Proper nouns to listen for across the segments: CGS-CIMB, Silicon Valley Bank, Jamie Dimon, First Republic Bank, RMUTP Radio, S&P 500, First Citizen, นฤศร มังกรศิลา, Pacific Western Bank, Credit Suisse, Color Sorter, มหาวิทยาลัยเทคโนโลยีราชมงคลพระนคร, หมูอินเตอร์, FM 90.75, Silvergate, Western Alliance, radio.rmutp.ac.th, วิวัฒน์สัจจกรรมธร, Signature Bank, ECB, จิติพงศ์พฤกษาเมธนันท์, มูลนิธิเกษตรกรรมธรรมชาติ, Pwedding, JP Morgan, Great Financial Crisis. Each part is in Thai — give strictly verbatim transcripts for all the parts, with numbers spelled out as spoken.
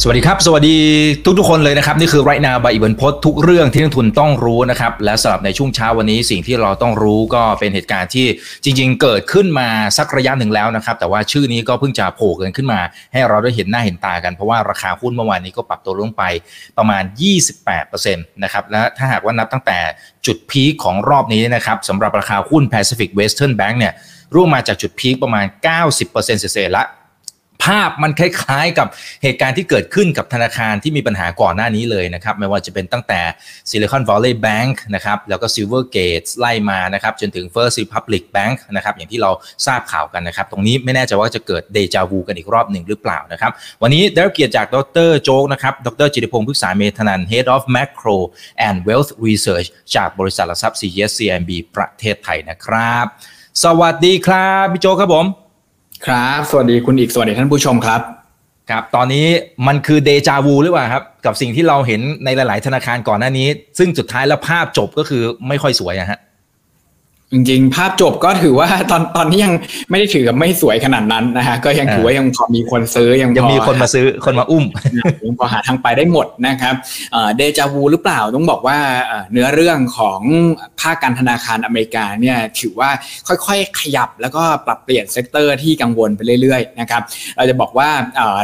สวัสดีครับสวัสดีทุกๆคนเลยนะครับนี่คือ right now by อีเวนพจน์ทุกเรื่องที่นักทุนต้องรู้นะครับและสำหรับในช่วงเช้าวันนี้สิ่งที่เราต้องรู้ก็เป็นเหตุการณ์ที่จริงๆเกิดขึ้นมาสักระยะหนึ่งแล้วนะครับแต่ว่าชื่อนี้ก็เพิ่งจะโผล่กันขึ้นมาให้เราได้เห็นหน้าเห็นตากันเพราะว่าราคาหุ้นเมื่อวานนี้ก็ปรับตัวลงไปประมาณ ยี่สิบแปดเปอร์เซ็นต์ นะครับและถ้าหากว่านับตั้งแต่จุดพีคของรอบนี้นะครับสำหรับราคาหุ้น Pacific Western Bank เนี่ยร่วงมาจากจุดพีคประมาณ เก้าสิบเปอร์เซ็นต์ เศษๆละภาพมันคล้ายๆกับเหตุการณ์ที่เกิดขึ้นกับธนาคารที่มีปัญหาก่อนหน้านี้เลยนะครับไม่ว่าจะเป็นตั้งแต่ Silicon Valley Bank นะครับแล้วก็ Silvergate ไล่มานะครับจนถึง First Republic Bank นะครับอย่างที่เราทราบข่าวกันนะครับตรงนี้ไม่แน่ใจว่าจะเกิดเดจาวูกันอีกรอบหนึ่งหรือเปล่านะครับวันนี้ได้เกียรติจากดร.โจ๊กนะครับดร.จิติพงศ์พฤกษาเมธนันท์ Head of Macro and Wealth Research จากบริษัทหลักทรัพย์ ซี จี เอส ซี ไอ เอ็ม บี ประเทศไทยนะครับสวัสดีครับพี่โจ๊กครับผมครับสวัสดีคุณอีกสวัสดีท่านผู้ชมครับครับตอนนี้มันคือเดจาวูหรือเปล่าครับกับสิ่งที่เราเห็นในหลายๆธนาคารก่อนหน้านี้ซึ่งสุดท้ายแล้วภาพจบก็คือไม่ค่อยสวยนะฮะจริงๆภาพจบก็ถือว่าตอนตอนนี้ยังไม่ได้ถือกับไม่สวยขนาดนั้นนะฮะก็ยังถือว่ายังพอมีคนซื้อยังยังมีคนมาซื้อคนมาอุ้มยังพอหาทางไปได้หมดนะครับเดจาวูหรือเปล่าต้องบอกว่าเนื้อเรื่องของภาคการธนาคารอเมริกาเนี่ยถือว่าค่อยๆขยับแล้วก็ปรับเปลี่ยนเซกเตอร์ที่กังวลไปเรื่อยๆนะครับเราจะบอกว่า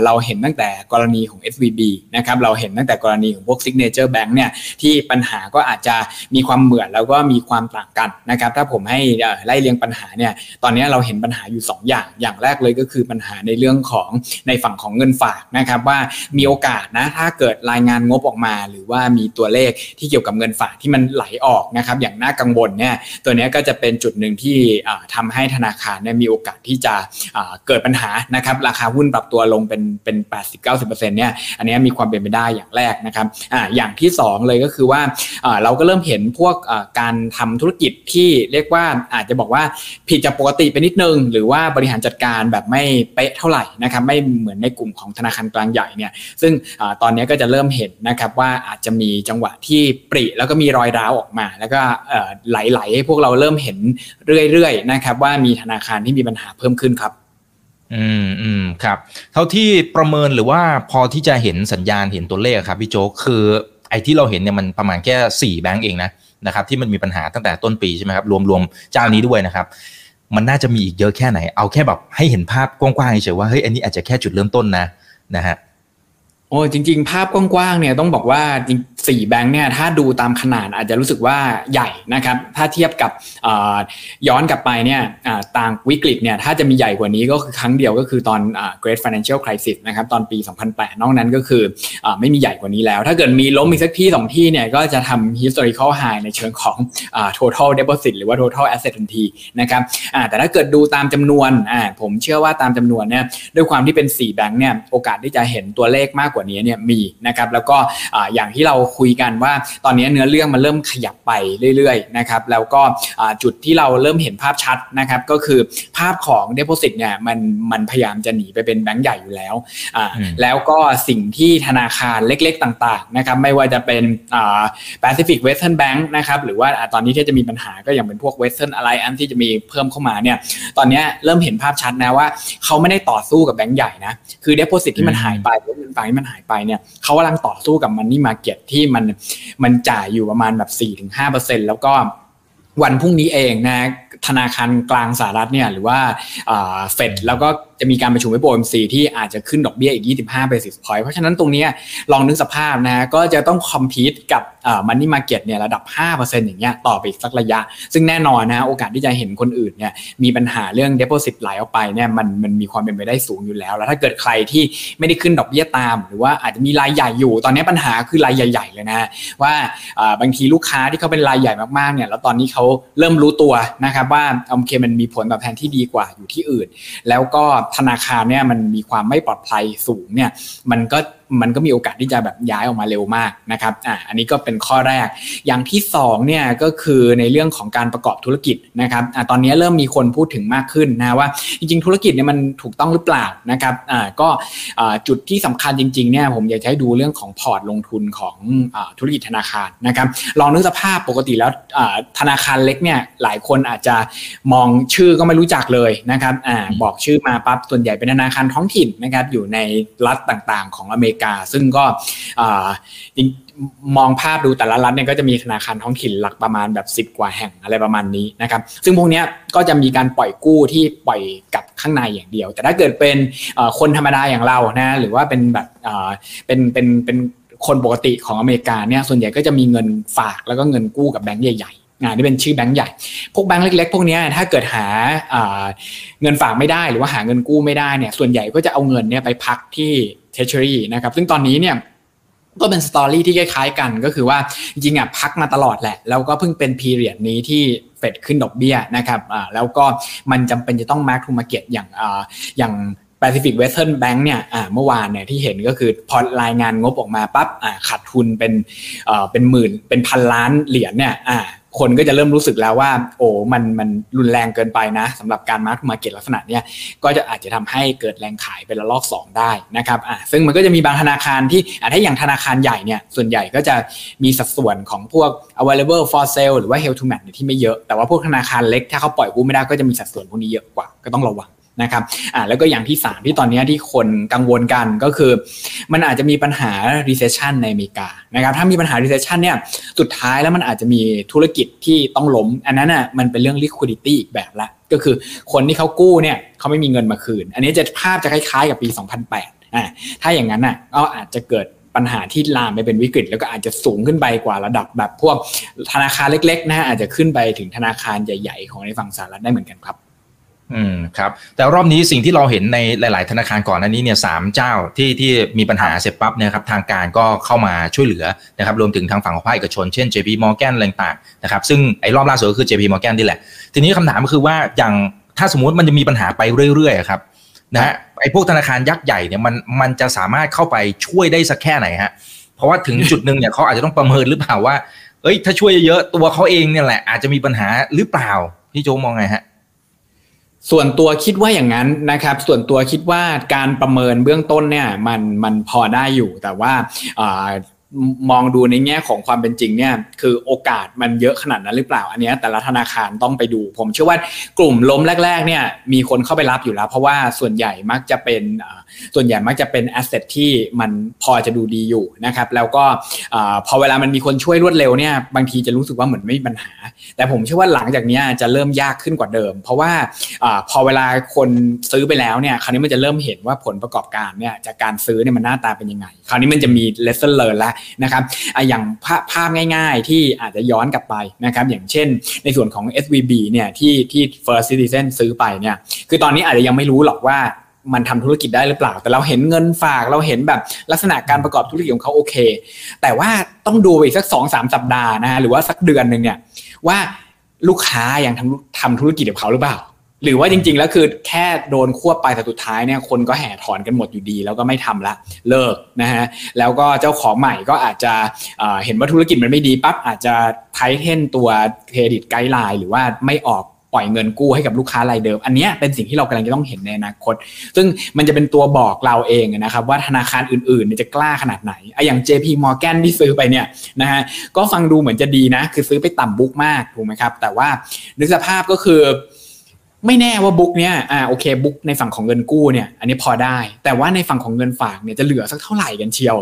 เราเห็นตั้งแต่กรณีของ เอส วี บี นะครับเราเห็นตั้งแต่กรณีของพวก Signature Bank เนี่ยที่ปัญหาก็อาจจะมีความเหมือนแล้วก็มีความต่างกันนะครับถ้าผมให้ไล่เรียงปัญหาเนี่ยตอนนี้เราเห็นปัญหาอยู่สองอย่างอย่างแรกเลยก็คือปัญหาในเรื่องของในฝั่งของเงินฝากนะครับว่ามีโอกาสนะถ้าเกิดรายงานงบออกมาหรือว่ามีตัวเลขที่เกี่ยวกับเงินฝากที่มันไหลออกนะครับอย่างน่ากังวลเนี่ยตัวนี้ก็จะเป็นจุดหนึ่งที่ทำให้ธนาคารเนี่ยมีโอกาสที่จะเกิดปัญหานะครับราคาหุ้นปรับตัวลงเป็นเป็น แปดสิบเก้าสิบเปอร์เซ็นต์ เนี่ยอันนี้มีความเป็นไปได้อย่างแรกนะครับ อ, อย่างที่สองเลยก็คือว่าเราก็เริ่มเห็นพวกการทำธุรกิจที่เรียกว่าอาจจะบอกว่าผิดจากปกติไปนิดนึงหรือว่าบริหารจัดการแบบไม่เป๊ะเท่าไหร่นะครับไม่เหมือนในกลุ่มของธนาคารกลางใหญ่เนี่ยซึ่งตอนนี้ก็จะเริ่มเห็นนะครับว่าอาจจะมีจังหวะที่ปริแล้วก็มีรอยร้าวออกมาแล้วก็ไหลๆให้พวกเราเริ่มเห็นเรื่อยๆนะครับว่ามีธนาคารที่มีปัญหาเพิ่มขึ้นครับอืมอืมครับเท่าที่ประเมินหรือว่าพอที่จะเห็นสัญญาณเห็นตัวเลขครับพี่โจ๊กคือไอ้ที่เราเห็นเนี่ยมันประมาณแค่สี่แบงก์เองนะนะครับที่มันมีปัญหาตั้งแต่ต้นปีใช่ไหมครับรวมๆเจ้านี้ด้วยนะครับมันน่าจะมีอีกเยอะแค่ไหนเอาแค่แบบให้เห็นภาพกว้างๆเฉยๆว่าเฮ้ยอันนี้อาจจะแค่จุดเริ่มต้นนะนะฮะโอ้จริงๆภาพกว้างๆเนี่ยต้องบอกว่าสี่แบงค์เนี่ยถ้าดูตามขนาดอาจจะรู้สึกว่าใหญ่นะครับถ้าเทียบกับย้อนกลับไปเนี่ยต่างวิกฤตเนี่ยถ้าจะมีใหญ่กว่านี้ก็คือครั้งเดียวก็คือตอน Great Financial Crisis นะครับตอนปีสองพันแปดนอกนั้นก็คือไม่มีใหญ่กว่านี้แล้วถ้าเกิดมีล้มอีกสักที่สองที่เนี่ยก็จะทำ historical high ในเชิงของ total deposit หรือว่า total asset ทันทีนะครับแต่ถ้าเกิดดูตามจำนวนผมเชื่อว่าตามจำนวนเนี่ยด้วยความที่เป็นสี่แบงค์เนี่ยโอกาสที่จะเห็นตัวเลขมากกว่านี้เนี่ยมีนะครับแล้วก็อย่างที่เราคุยกันว่าตอนนี้เนื้อเรื่องมันเริ่มขยับไปเรื่อยๆนะครับแล้วก็จุดที่เราเริ่มเห็นภาพชัดนะครับก็คือภาพของ deposit เนี่ยมันมันพยายามจะหนีไปเป็นแบงก์ใหญ่อยู่แล้วแล้วก็สิ่งที่ธนาคารเล็กๆต่างๆนะครับไม่ว่าจะเป็นอ่า Pacific Western Bank นะครับหรือว่าตอนนี้ที่จะมีปัญหาก็อย่างเป็นพวก Western Alliance ที่จะมีเพิ่มเข้ามาเนี่ยตอนนี้เริ่มเห็นภาพชัดนะว่าเขาไม่ได้ต่อสู้กับแบงก์ใหญ่นะคือ deposit ที่มันหายไปหรือเงินฝากที่มันหายไปเนี่ยเขากำลังต่อสู้กับมันนี่มาเก็ตที่มันมันจ่ายอยู่ประมาณแบบ สี่ถึงห้าเปอร์เซ็นต์ แล้วก็วันพรุ่งนี้เองนะธนาคารกลางสหรัฐเนี่ยหรือว่าเฟดแล้วก็จะมีการประชุม โอ เอ็ม ซี ที่อาจจะขึ้นดอกเบี้ยอีกยี่สิบห้าเบสิสพอยต์เพราะฉะนั้นตรงนี้ลองนึกสภาพนะฮะก็จะต้องคอมพีทกับมันนี่มาเก็ตเนี่ยระดับ ห้าเปอร์เซ็นต์ อย่างเงี้ยต่อไปอีกสักระยะซึ่งแน่นอนนะโอกาสที่จะเห็นคนอื่นเนี่ยมีปัญหาเรื่อง deposit ไหลออกไปเนี่ยมันมันมีความเป็นไปได้สูงอยู่แล้วแล้วถ้าเกิดใครที่ไม่ได้ขึ้นดอกเบี้ยตามหรือว่าอาจจะมีรายใหญ่อยู่ตอนนี้ปัญหาคือรายใหญ่ๆเลยนะว่าบางทีลูกค้าที่เขาเป็นรายใหญ่มากๆเนี่ยแล้วตอนนี้เขาเริ่มรู้ตัวนะครับว่าโอเคมันมีผลตอบแทนที่ดีกว่าอยู่ที่อื่นแล้วก็ธนาคารเนี่ยมันมีความไม่ปลอดภัยสูงเนี่ยมันก็มันก็มีโอกาสที่จะแบบย้ายออกมาเร็วมากนะครับอ่าอันนี้ก็เป็นข้อแรกอย่างที่สองเนี่ยก็คือในเรื่องของการประกอบธุรกิจนะครับอ่าตอนนี้เริ่มมีคนพูดถึงมากขึ้นนะว่าจริงๆธุรกิจเนี่ยมันถูกต้องหรือเปล่านะครับอ่าก็อ่าจุดที่สำคัญจริงๆเนี่ยผมอยากให้ดูเรื่องของพอร์ตลงทุนของอ่าธุรกิจธนาคารนะครับลองนึกสภาพปกติแล้วอ่าธนาค ารเล็กเนี่ยหลายคนอาจจะมองชื่อก็ไม่รู้จักเลยนะครับอ่าบอกชื่อมาปั๊บส่วนใหญ่เป็นธนาคารท้องถิ่นนะครับอยู่ในรัฐต่างๆของอเมริกาซึ่งก็อ่ามองภาพดูแต่ละรัฐเนี่ยก็จะมีธนาคารท้องถิ่นหลักประมาณแบบสิบกว่าแห่งอะไรประมาณนี้นะครับซึ่งพวกนี้ก็จะมีการปล่อยกู้ที่ปล่อยกับข้างในอย่างเดียวแต่ถ้าเกิดเป็นคนธรรมดาอย่างเรานะหรือว่าเป็นแบบเป็นเป็นเป็นคนปกติของอเมริกาเนี่ยส่วนใหญ่ก็จะมีเงินฝากแล้วก็เงินกู้กับแบงก์ใหญ่ๆงานที่เป็นชื่อแบงก์ใหญ่พวกแบงก์เล็กๆพวกนี้ถ้าเกิดหาเงินฝากไม่ได้หรือว่าหาเงินกู้ไม่ได้เนี่ยส่วนใหญ่ก็จะเอาเงินเนี่ยไปพักที่ Treasury นะครับซึ่งตอนนี้เนี่ยก็เป็นสตอรี่ที่คล้ายๆกันก็คือว่าจริงๆพักมาตลอดแหละแล้วก็เพิ่งเป็นพีเรียดนี้ที่เฟดขึ้นดอกเบี้ยนะครับแล้วก็มันจำเป็นจะต้องมาร์คทูมาเก็ตอย่างอย่าง Pacific Western Bank เนี่ยเมื่อวานเนี่ยที่เห็นก็คือพอรายงานงบออกมาปั๊บขาดทุนเป็นเป็นหมื่นเป็นพันล้านเหรียญเนี่ยคนก็จะเริ่มรู้สึกแล้วว่าโอ้มันมันรุนแรงเกินไปนะสำหรับการมาร์คทูมาร์เก็ตลักษณะเนี้ยก็จะอาจจะทำให้เกิดแรงขายเป็นระลอกสองได้นะครับอ่ะซึ่งมันก็จะมีบางธนาคารที่อ่ะถ้าอย่างธนาคารใหญ่เนี่ยส่วนใหญ่ก็จะมีสัดส่วนของพวก available for sale หรือว่า held to maturity ที่ไม่เยอะแต่ว่าพวกธนาคารเล็กถ้าเขาปล่อยกู้ไม่ได้ก็จะมีสัดส่วนพวกนี้เยอะกว่าก็ต้องระวังนะครับอ่าแล้วก็อย่างที่สามที่ตอนนี้ที่คนกังวลกันก็คือมันอาจจะมีปัญหา recession ในอเมริกานะครับถ้ามีปัญหา recession เนี่ยสุดท้ายแล้วมันอาจจะมีธุรกิจที่ต้องล้มอันนั้นน่ะมันเป็นเรื่อง liquidity อีกแบบละก็คือคนที่เขากู้เนี่ยเขาไม่มีเงินมาคืนอันนี้จะภาพจะคล้ายๆกับปีสองพันแปดอ่าถ้าอย่างนั้นน่ะก็อาจจะเกิดปัญหาที่ลามไปเป็นวิกฤตแล้วก็อาจจะสูงขึ้นไปกว่าระดับแบบพวกธนาคารเล็กๆนะอาจจะขึ้นไปถึงธนาคารใหญ่ๆของในฝั่งสหรัฐได้เหมือนกันครับอืมครับแต่รอบนี้สิ่งที่เราเห็นในหลายๆธนาคารก่อนหน้านี้เนี่ยสามเจ้าที่ที่มีปัญหาเสร็จปั๊บเนี่ยครับทางการก็เข้ามาช่วยเหลือนะครับรวมถึงทางฝั่งของภาคเอกชนเช่น เจ พี Morgan อะไรต่างๆนะครับซึ่งไอ้รอบล่าสุดก็คือ เจ พี Morgan นี่แหละทีนี้คำถามก็คือว่าอย่างถ้าสมมุติมันจะมีปัญหาไปเรื่อยๆครับนะฮะไอ้พวกธนาคารยักษ์ใหญ่เนี่ยมันมันจะสามารถเข้าไปช่วยได้สักแค่ไหนฮะเพราะว่าถึงจุดนึงเนี่ยเขาอาจจะต้องประเมินหรือเปล่าว่าเอ้ยถ้าช่วยเยอะๆตัวเขาเองเนี่ยแหละอาจจะมีปัญหาหรือเปล่าพี่โจมองไงฮะส่วนตัวคิดว่าอย่างนั้นนะครับส่วนตัวคิดว่าการประเมินเบื้องต้นเนี่ยมันมันพอได้อยู่แต่ว่าเอ่อมองดูในแง่ของความเป็นจริงเนี่ยคือโอกาสมันเยอะขนาดนั้นหรือเปล่าอันนี้แต่ละธนาคารต้องไปดูผมเชื่อว่ากลุ่มล้มแรกๆเนี่ยมีคนเข้าไปรับอยู่แล้วเพราะว่าส่วนใหญ่มักจะเป็นส่วนใหญ่มักจะเป็นแอสเซทที่มันพอจะดูดีอยู่นะครับแล้วก็พอเวลามันมีคนช่วยรวดเร็วเนี่ยบางทีจะรู้สึกว่าเหมือนไม่มีปัญหาแต่ผมเชื่อว่าหลังจากนี้จะเริ่มยากขึ้นกว่าเดิมเพราะว่าพอเวลาคนซื้อไปแล้วเนี่ยคราวนี้มันจะเริ่มเห็นว่าผลประกอบการเนี่ยจากการซื้อเนี่ยมันหน้าตาเป็นยังไงคราวนี้มันจะมี lesson learn แล้วนะครับอย่างภาพง่ายๆที่อาจจะย้อนกลับไปนะครับอย่างเช่นในส่วนของ เอส วี บี เนี่ยที่ที่ First Citizen ซื้อไปเนี่ยคือตอนนี้อาจจะยังไม่รู้หรอกว่ามันทำธุรกิจได้หรือเปล่าแต่เราเห็นเงินฝากเราเห็นแบบลักษณะการประกอบธุรกิจของเขาโอเคแต่ว่าต้องดูอีกสัก สองถึงสาม สัปดาห์นะฮะหรือว่าสักเดือนนึงเนี่ยว่าลูกค้ายังทำทำธุรกิจกับเขาหรือเปล่าหรือว่าจริงๆแล้วคือแค่โดนควบไปแต่สุดท้ายเนี่ยคนก็แห่ถอนกันหมดอยู่ดีแล้วก็ไม่ทำละเลิกนะฮะแล้วก็เจ้าของใหม่ก็อาจจะเห็นว่าธุรกิจมันไม่ดีปั๊บอาจจะไทเทนตัวเครดิตไกด์ไลน์หรือว่าไม่ออกปล่อยเงินกู้ให้กับลูกค้ารายเดิมอันนี้เป็นสิ่งที่เรากำลังจะต้องเห็นในอนาคตซึ่งมันจะเป็นตัวบอกเราเองนะครับว่าธนาคารอื่นๆจะกล้าขนาดไหนอย่าง เจ พี Morgan ที่ซื้อไปเนี่ยนะฮะก็ฟังดูเหมือนจะดีนะคือซื้อไปต่ำบุ๊กมากถูกไหมครับแต่ว่านึกสภาพก็คือไม่แน่ว่าบุ๊กเนี่ยอ่าโอเคบุ๊กในฝั่งของเงินกู้เนี่ยอันนี้พอได้แต่ว่าในฝั่งของเงินฝากเนี่ยจะเหลือสักเท่าไหร่กันเชียว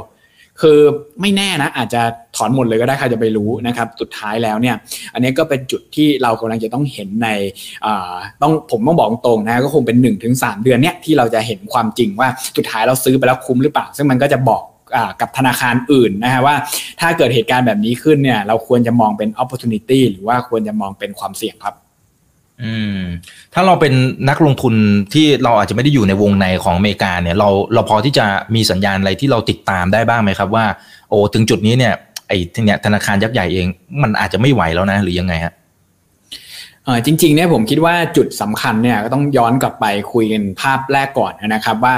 คือไม่แน่นะอาจจะถอนหมดเลยก็ได้ใครจะไปรู้นะครับสุดท้ายแล้วเนี่ยอันนี้ก็เป็นจุดที่เรากำลังจะต้องเห็นในอ่าต้องผมต้องบอกตรงนะก็คงเป็น หนึ่งถึงสาม เดือนเนี่ยที่เราจะเห็นความจริงว่าสุดท้ายเราซื้อไปแล้วคุ้มหรือเปล่าซึ่งมันก็จะบอกอ่ากับธนาคารอื่นนะฮะว่าถ้าเกิดเหตุการณ์แบบนี้ขึ้นเนี่ยเราควรจะมองเป็น opportunity หรือว่าควรจะมองเป็นความเสี่ยงครับอืมถ้าเราเป็นนักลงทุนที่เราอาจจะไม่ได้อยู่ในวงในของอเมริกาเนี่ยเราเราพอที่จะมีสัญญาณอะไรที่เราติดตามได้บ้างไหมครับว่าโอ้ถึงจุดนี้เนี่ยไอ้เนี่ยธนาคารยักษ์ใหญ่เองมันอาจจะไม่ไหวแล้วนะหรือยังไงฮะเออจริงๆเนี่ยผมคิดว่าจุดสำคัญเนี่ยก็ต้องย้อนกลับไปคุยกันภาพแรกก่อนนะครับว่า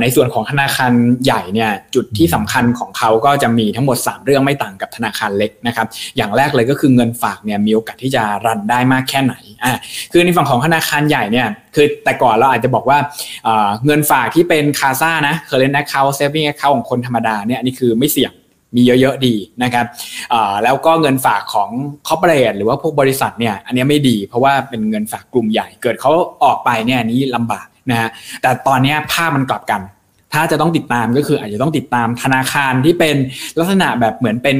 ในส่วนของธนาคารใหญ่เนี่ยจุดที่สำคัญของเขาก็จะมีทั้งหมดสามเรื่องไม่ต่างกับธนาคารเล็กนะครับอย่างแรกเลยก็คือเงินฝากเนี่ยมีโอกาสที่จะรันได้มากแค่ไหนอ่าคือในฝั่งของธนาคารใหญ่เนี่ยคือแต่ก่อนเราอาจจะบอกว่าเงินฝากที่เป็นคาซ่านะ current account saving account ของคนธรรมดาเนี่ยอันนี้คือไม่เสี่ยง มีเยอะๆดีนะครับแล้วก็เงินฝากของคอร์ปอเรทหรือว่าพวกบริษัทเนี่ยอันนี้ไม่ดีเพราะว่าเป็นเงินฝากกลุ่มใหญ่เกิดเขาออกไปเนี่ยนี้ลำบากนะฮะแต่ตอนนี้ภาพมันกลับกันถ้าจะต้องติดตามก็คืออาจจะต้องติดตามธนาคารที่เป็นลักษณะแบบเหมือนเป็น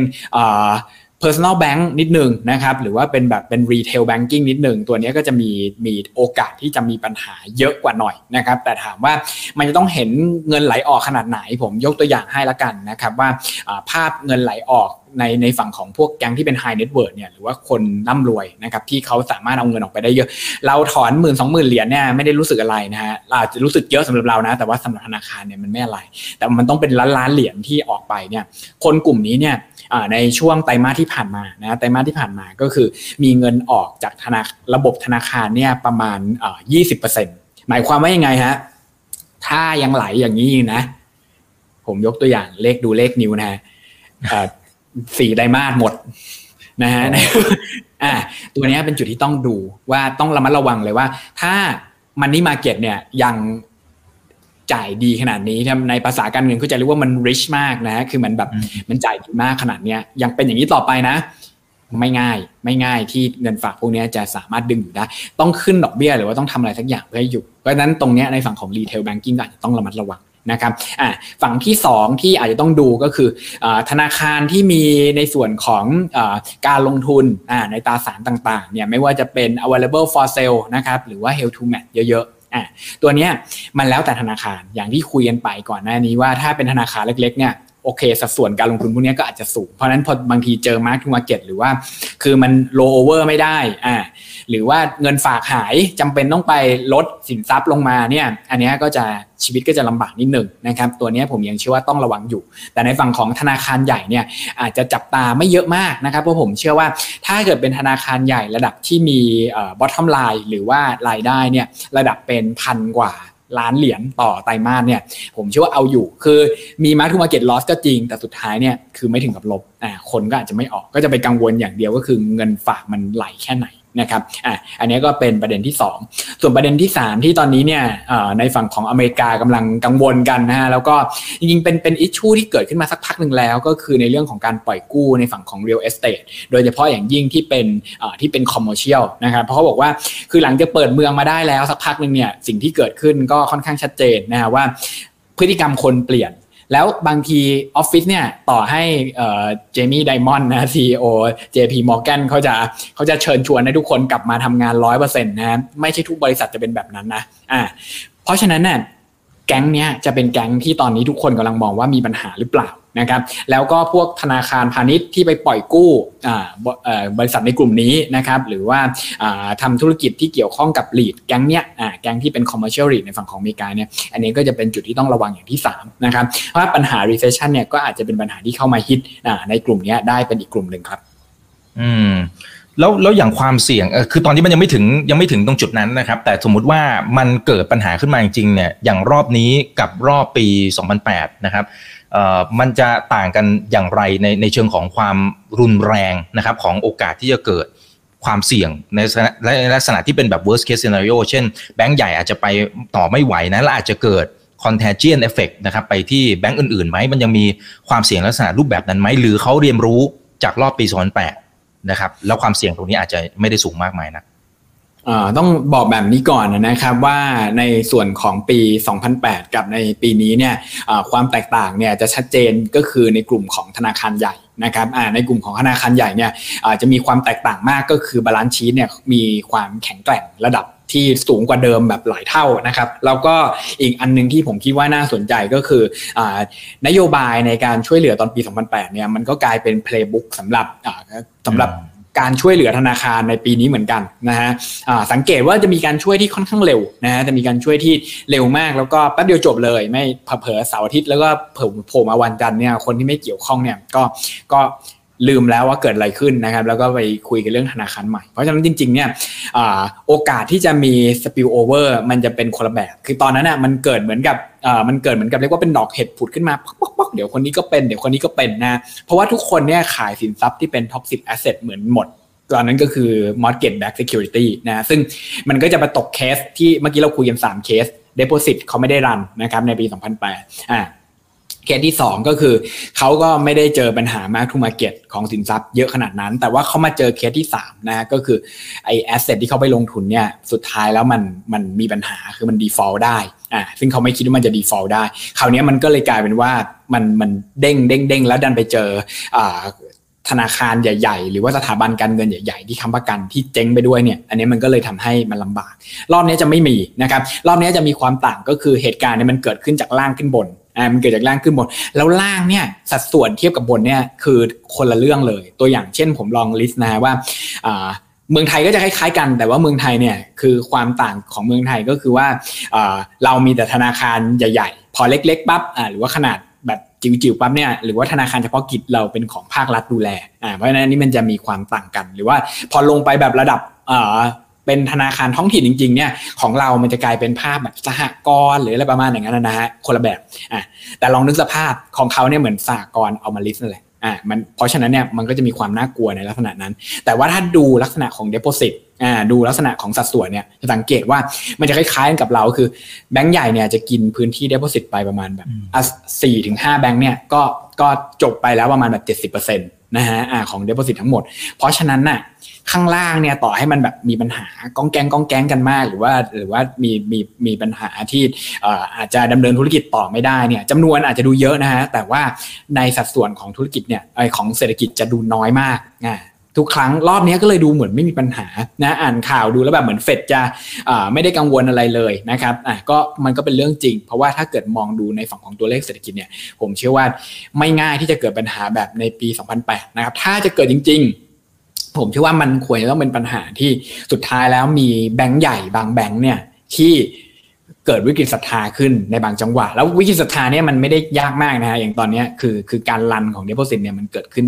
personal bank นิดนึงนะครับหรือว่าเป็นแบบเป็น retail banking นิดนึงตัวนี้ก็จะมีมีโอกาสที่จะมีปัญหาเยอะกว่าหน่อยนะครับแต่ถามว่ามันจะต้องเห็นเงินไหลออกขนาดไหนผมยกตัวอย่างให้ละกันนะครับว่าภาพเงินไหลออกในในฝั่งของพวกแก๊งที่เป็น high net worth เนี่ยหรือว่าคนร่ำรวยนะครับที่เขาสามารถเอาเงินออกไปได้เยอะเราถอน หนึ่งหมื่น สองหมื่น เหรียญเนี่ยไม่ได้รู้สึกอะไรนะฮะอาจจะรู้สึกเยอะสำหรับเรานะแต่ว่าสำหรับธนาคารเนี่ยมันไม่อะไรแต่มันต้องเป็นล้านล้านเหรียญที่ออกไปเนี่ยคนกลุ่มนี้เนี่ยในช่วงไตรมาสที่ผ่านมานะไตรมาสที่ผ่านมาก็คือมีเงินออกจากธนาคารระบบธนาคารเนี่ยประมาณ ยี่สิบเปอร์เซ็นต์ หมายความว่ายังไงฮะถ้ายังไหลอย่างนี้นะผมยกตัวอย่างเลขดูเลขนิ้วนะฮะสี่ไตรมาสหมดนะฮะอ่าตัวนี้เป็นจุดที่ต้องดูว่าต้องระมัดระวังเลยว่าถ้ามันนี่มาเก็ตเนี่ยยังจ่ายดีขนาดนี้ในภาษาการเงินเขาจะเรียกว่ามัน rich มากนะคือมันแบบมันจ่ายดีมากขนาดเนี้ยยังเป็นอย่างนี้ต่อไปนะไม่ง่ายไม่ง่ายที่เงินฝากพวกนี้จะสามารถดึงอยู่ได้ต้องขึ้นดอกเบี้ยหรือว่าต้องทำอะไรสักอย่างเพื่อให้อยู่เพราะฉะนั้นตรงนี้ในฝั่งของ retail banking ก็อาจจะต้องระมัดระวังนะครับอ่าฝั่งที่สองที่อาจจะต้องดูก็คืออ่าธนาคารที่มีในส่วนของอ่าการลงทุนอ่าในตราสารต่างๆเนี่ยไม่ว่าจะเป็น available for sale นะครับหรือว่า held to maturity เยอะๆอ่ะตัวเนี้ยมันแล้วแต่ธนาคารอย่างที่คุยกันไปก่อนหน้านี้ว่าถ้าเป็นธนาคารเล็กๆเนี่ยโอเคสัดส่วนการลงทุนพวกนี้ก็อาจจะสูงเพราะนั้นพอบางทีเจอ mark to market หรือว่าคือมัน low over ไม่ได้อ่าหรือว่าเงินฝากหายจำเป็นต้องไปลดสินทรัพย์ลงมาเนี่ยอันนี้ก็จะชีวิตก็จะลำบากนิดหนึ่งนะครับตัวนี้ผมยังเชื่อว่าต้องระวังอยู่แต่ในฝั่งของธนาคารใหญ่เนี่ยอาจจะจับตาไม่เยอะมากนะครับเพราะผมเชื่อว่าถ้าเกิดเป็นธนาคารใหญ่ระดับที่มี bottom line หรือว่ารายได้เนี่ยระดับเป็นพันกว่าล้านเหรียญต่อไตรมาสเนี่ยผมเชื่อว่าเอาอยู่คือมี mark to market loss ก็จริงแต่สุดท้ายเนี่ยคือไม่ถึงกับลบอ่าคนก็อาจจะไม่ออกก็จะไปกังวลอย่างเดียวก็คือเงินฝากมันไหลแค่ไหนนะครับอ่าอันนี้ก็เป็นประเด็นที่สองส่วนประเด็นที่สามที่ตอนนี้เนี่ยในฝั่งของอเมริกากำลังกังวลกันนะฮะแล้วก็จริงๆเป็นเป็นอิชชูที่เกิดขึ้นมาสักพักนึงแล้วก็คือในเรื่องของการปล่อยกู้ในฝั่งของ real estate โดยเฉพาะอย่างยิ่งที่เป็นที่เป็น commercial นะครับเพราะเขาบอกว่าคือหลังจากเปิดเมืองมาได้แล้วสักพักนึงเนี่ยสิ่งที่เกิดขึ้นก็ค่อนข้างชัดเจนนะฮะว่าพฤติกรรมคนเปลี่ยนแล้วบางทีออฟฟิศเนี่ยต่อให้เจมี่ไดมอนด์นะ ซี อี โอ เจ พี Morgan เขาจะเขาจะเชิญชวนให้ทุกคนกลับมาทำงาน ร้อยเปอร์เซ็นต์ นะไม่ใช่ทุกบริษัทจะเป็นแบบนั้นนะอ่าเพราะฉะนั้นเนี่ยแก๊งเนี้ยจะเป็นแก๊งที่ตอนนี้ทุกคนกำลังมองว่ามีปัญหาหรือเปล่านะครับแล้วก็พวกธนาคารพาณิชย์ที่ไปปล่อยกู้อ่าบริษัทในกลุ่มนี้นะครับหรือว่าอ่าทำธุรกิจที่เกี่ยวข้องกับ lead แก๊งเนี้ยอ่าแก๊งที่เป็น commercial lead ในฝั่งของอเมริกาเนี่ยอันนี้ก็จะเป็นจุดที่ต้องระวังอย่างที่สามนะครับเพราะว่าปัญหา recession เนี่ยก็อาจจะเป็นปัญหาที่เข้ามาฮิตอ่าในกลุ่มนี้ได้เป็นอีกกลุ่มนึงครับอืมแล้วแล้วอย่างความเสี่ยงเออคือตอนนี้มันยังไม่ถึงยังไม่ถึงตรงจุดนั้นนะครับแต่สมมุติว่ามันเกิดปัญหาขึ้นมาจริงๆเนี่ยอย่างรอบนี้กับรอบปีสองพันแปดนะครับเอ่อมันจะต่างกันอย่างไรในในเชิงของความรุนแรงนะครับของโอกาสที่จะเกิดความเสี่ยงในลักษณะที่เป็นแบบ worst case scenario เช่นแบงก์ใหญ่อาจจะไปต่อไม่ไหวนะและอาจจะเกิด contagion effect นะครับไปที่แบงก์อื่นๆไหมมันยังมีความเสี่ยงลักษณะรูปแบบนั้นไหมหรือเขาเรียนรู้จากรอบปีสองพันแปดนะครับแล้วความเสี่ยงตรงนี้อาจจะไม่ได้สูงมากมายนะอ่าต้องบอกแบบนี้ก่อนนะครับว่าในส่วนของปีสองพันแปดกับในปีนี้เนี่ยความแตกต่างเนี่ยจะชัดเจนก็คือในกลุ่มของธนาคารใหญ่นะครับอ่าในกลุ่มของธนาคารใหญ่เนี่ยอาจจะมีความแตกต่างมากก็คือบาลานซ์ชีทเนี่ยมีความแข็งแกร่งระดับที่สูงกว่าเดิมแบบหลายเท่านะครับแล้วก็อีกอันนึงที่ผมคิดว่าน่าสนใจก็คือ อ่านโยบายในการช่วยเหลือตอนปีสองพันแปดเนี่ยมันก็กลายเป็นเพลย์บุ๊กสำหรับอ่าสำหรับการช่วยเหลือธนาคารในปีนี้เหมือนกันนะฮะสังเกตว่าจะมีการช่วยที่ค่อนข้างเร็วนะฮะจะมีการช่วยที่เร็วมากแล้วก็แป๊บเดียวจบเลยไม่เผลอเสาร์อาทิตย์แล้วก็เผลอโผล่มาวันจันทร์เนี่ยคนที่ไม่เกี่ยวข้องเนี่ยก็ก็ลืมแล้วว่าเกิดอะไรขึ้นนะครับแล้วก็ไปคุยกันเรื่องธนาคารใหม่เพราะฉะนั้นจริงๆเนี่ยโอกาสที่จะมี spill over มันจะเป็นคนละแบบคือตอนนั้นน่ะมันเกิดเหมือนกับมันเกิดเหมือนกับเรียกว่าเป็นดอกเห็ดผุดขึ้นมาป๊อกๆเดี๋ยวคนนี้ก็เป็นเดี๋ยวคนนี้ก็เป็นนะเพราะว่าทุกคนเนี่ยขายสินทรัพย์ที่เป็น toxic asset เหมือนหมดตอนนั้นก็คือ mortgage backed security นะซึ่งมันก็จะมาตกเคสที่เมื่อกี้เราคุยกันสามเคส deposit เขาไม่ได้รันนะครับในปีสองพันแปดอ่า เคสที่สองก็คือเขาก็ไม่ได้เจอปัญหา mark to market ของสินทรัพย์เยอะขนาดนั้นแต่ว่าเขามาเจอเคสที่สามนะก็คือไอ้ asset ที่เขาไปลงทุนเนี่ยสุดท้ายแล้วมันมันมีปัญหาคือมัน default ได้อ่าซึ่งเขาไม่คิดว่ามันจะ default ได้คราวนี้มันก็เลยกลายเป็นว่ามันมันเด้งเด้งเด้งแล้วดันไปเจออ่าธนาคารใหญ่ๆหรือว่าสถาบันการเงินใหญ่ๆที่ค้ำประกันที่เจ๊งไปด้วยเนี่ยอันนี้มันก็เลยทำให้มันลำบากรอบนี้จะไม่มีนะครับรอบนี้จะมีความต่างก็คือเหตุการณ์เนี่ยมันเกิดขึ้นจากล่างขึ้นบนอ่ามันเกิดจากล่างขึ้นบนแล้วล่างเนี่ยสัดส่วนเทียบกับบนเนี่ยคือคนละเรื่องเลยตัวอย่างเช่นผมลองลิสต์นะว่าอ่าเมืองไทยก็จะคล้ายๆกันแต่ว่าเมืองไทยเนี่ยคือความต่างของเมืองไทยก็คือว่าอ่าเรามีแต่ธนาคารใหญ่ๆพอเล็กๆปั๊บอ่าหรือว่าขนาดแบบจิ๋วๆปั๊บเนี่ยหรือว่าธนาคารเฉพาะกิจเราเป็นของภาครัฐดูแลอ่าเพราะฉะนั้นนี่มันจะมีความต่างกันหรือว่าพอลงไปแบบระดับอ่าเป็นธนาคารท้องถิ่นจริงๆเนี่ยของเรามันจะกลายเป็นภาพแบบสหกรณ์หรืออะไรประมาณอย่างนั้นนะฮะคนละแบบอ่ะแต่ลองนึกสภาพของเขาเนี่ยเหมือนสหกรณ์เอามาลิสต์นั่นแหละอ่ะมันเพราะฉะนั้นเนี่ยมันก็จะมีความน่ากลัวในลักษณะนั้นแต่ว่าถ้าดูลักษณะของ deposit อ่าดูลักษณะของสัดส่วนเนี่ยจะสังเกตว่ามันจะคล้ายๆกับเราคือแบงก์ใหญ่เนี่ยจะกินพื้นที่ deposit ไปประมาณแบบสี่ถึงห้าแบงก์เนี่ยก็ก็จบไปแล้วประมาณแบบเจ็ดสิบเปอร์เซ็นต์นะฮะอ่าของ deposit ทั้งหมดเพราะฉะนั้นน่ะข้างล่างเนี่ยต่อให้มันแบบมีปัญหาก้องแกงก้องแกงกันมากหรือว่าหรือว่ามีมีมีปัญหาที่เอ่ออาจจะดำเนินธุรกิจต่อไม่ได้เนี่ยจำนวนอาจจะดูเยอะนะฮะแต่ว่าในสัดส่วนของธุรกิจเนี่ยไอของเศรษฐกิจจะดูน้อยมากอ่าทุกครั้งรอบนี้ก็เลยดูเหมือนไม่มีปัญหานะอ่านข่าวดูแล้วแบบเหมือนเฟดจะอ่าไม่ได้กังวลอะไรเลยนะครับอ่ะก็มันก็เป็นเรื่องจริงเพราะว่าถ้าเกิดมองดูในฝั่งของตัวเลขเศรษฐกิจเนี่ยผมเชื่อว่าไม่ง่ายที่จะเกิดปัญหาแบบในปีสองพันแปดนะครับถ้าจะเกิดจริงๆผมคิดว่ามันควรจะต้องเป็นปัญหาที่สุดท้ายแล้วมีแบงก์ใหญ่บางแบงก์เนี่ยที่เกิดวิกฤตศรัทธาขึ้นในบางจังหวะแล้ววิกฤตศรัทธาเนี่ยมันไม่ได้ยากมากนะฮะอย่างตอนนี้คือคือการรันของ deposit เนี่ยมันเกิดขึ้น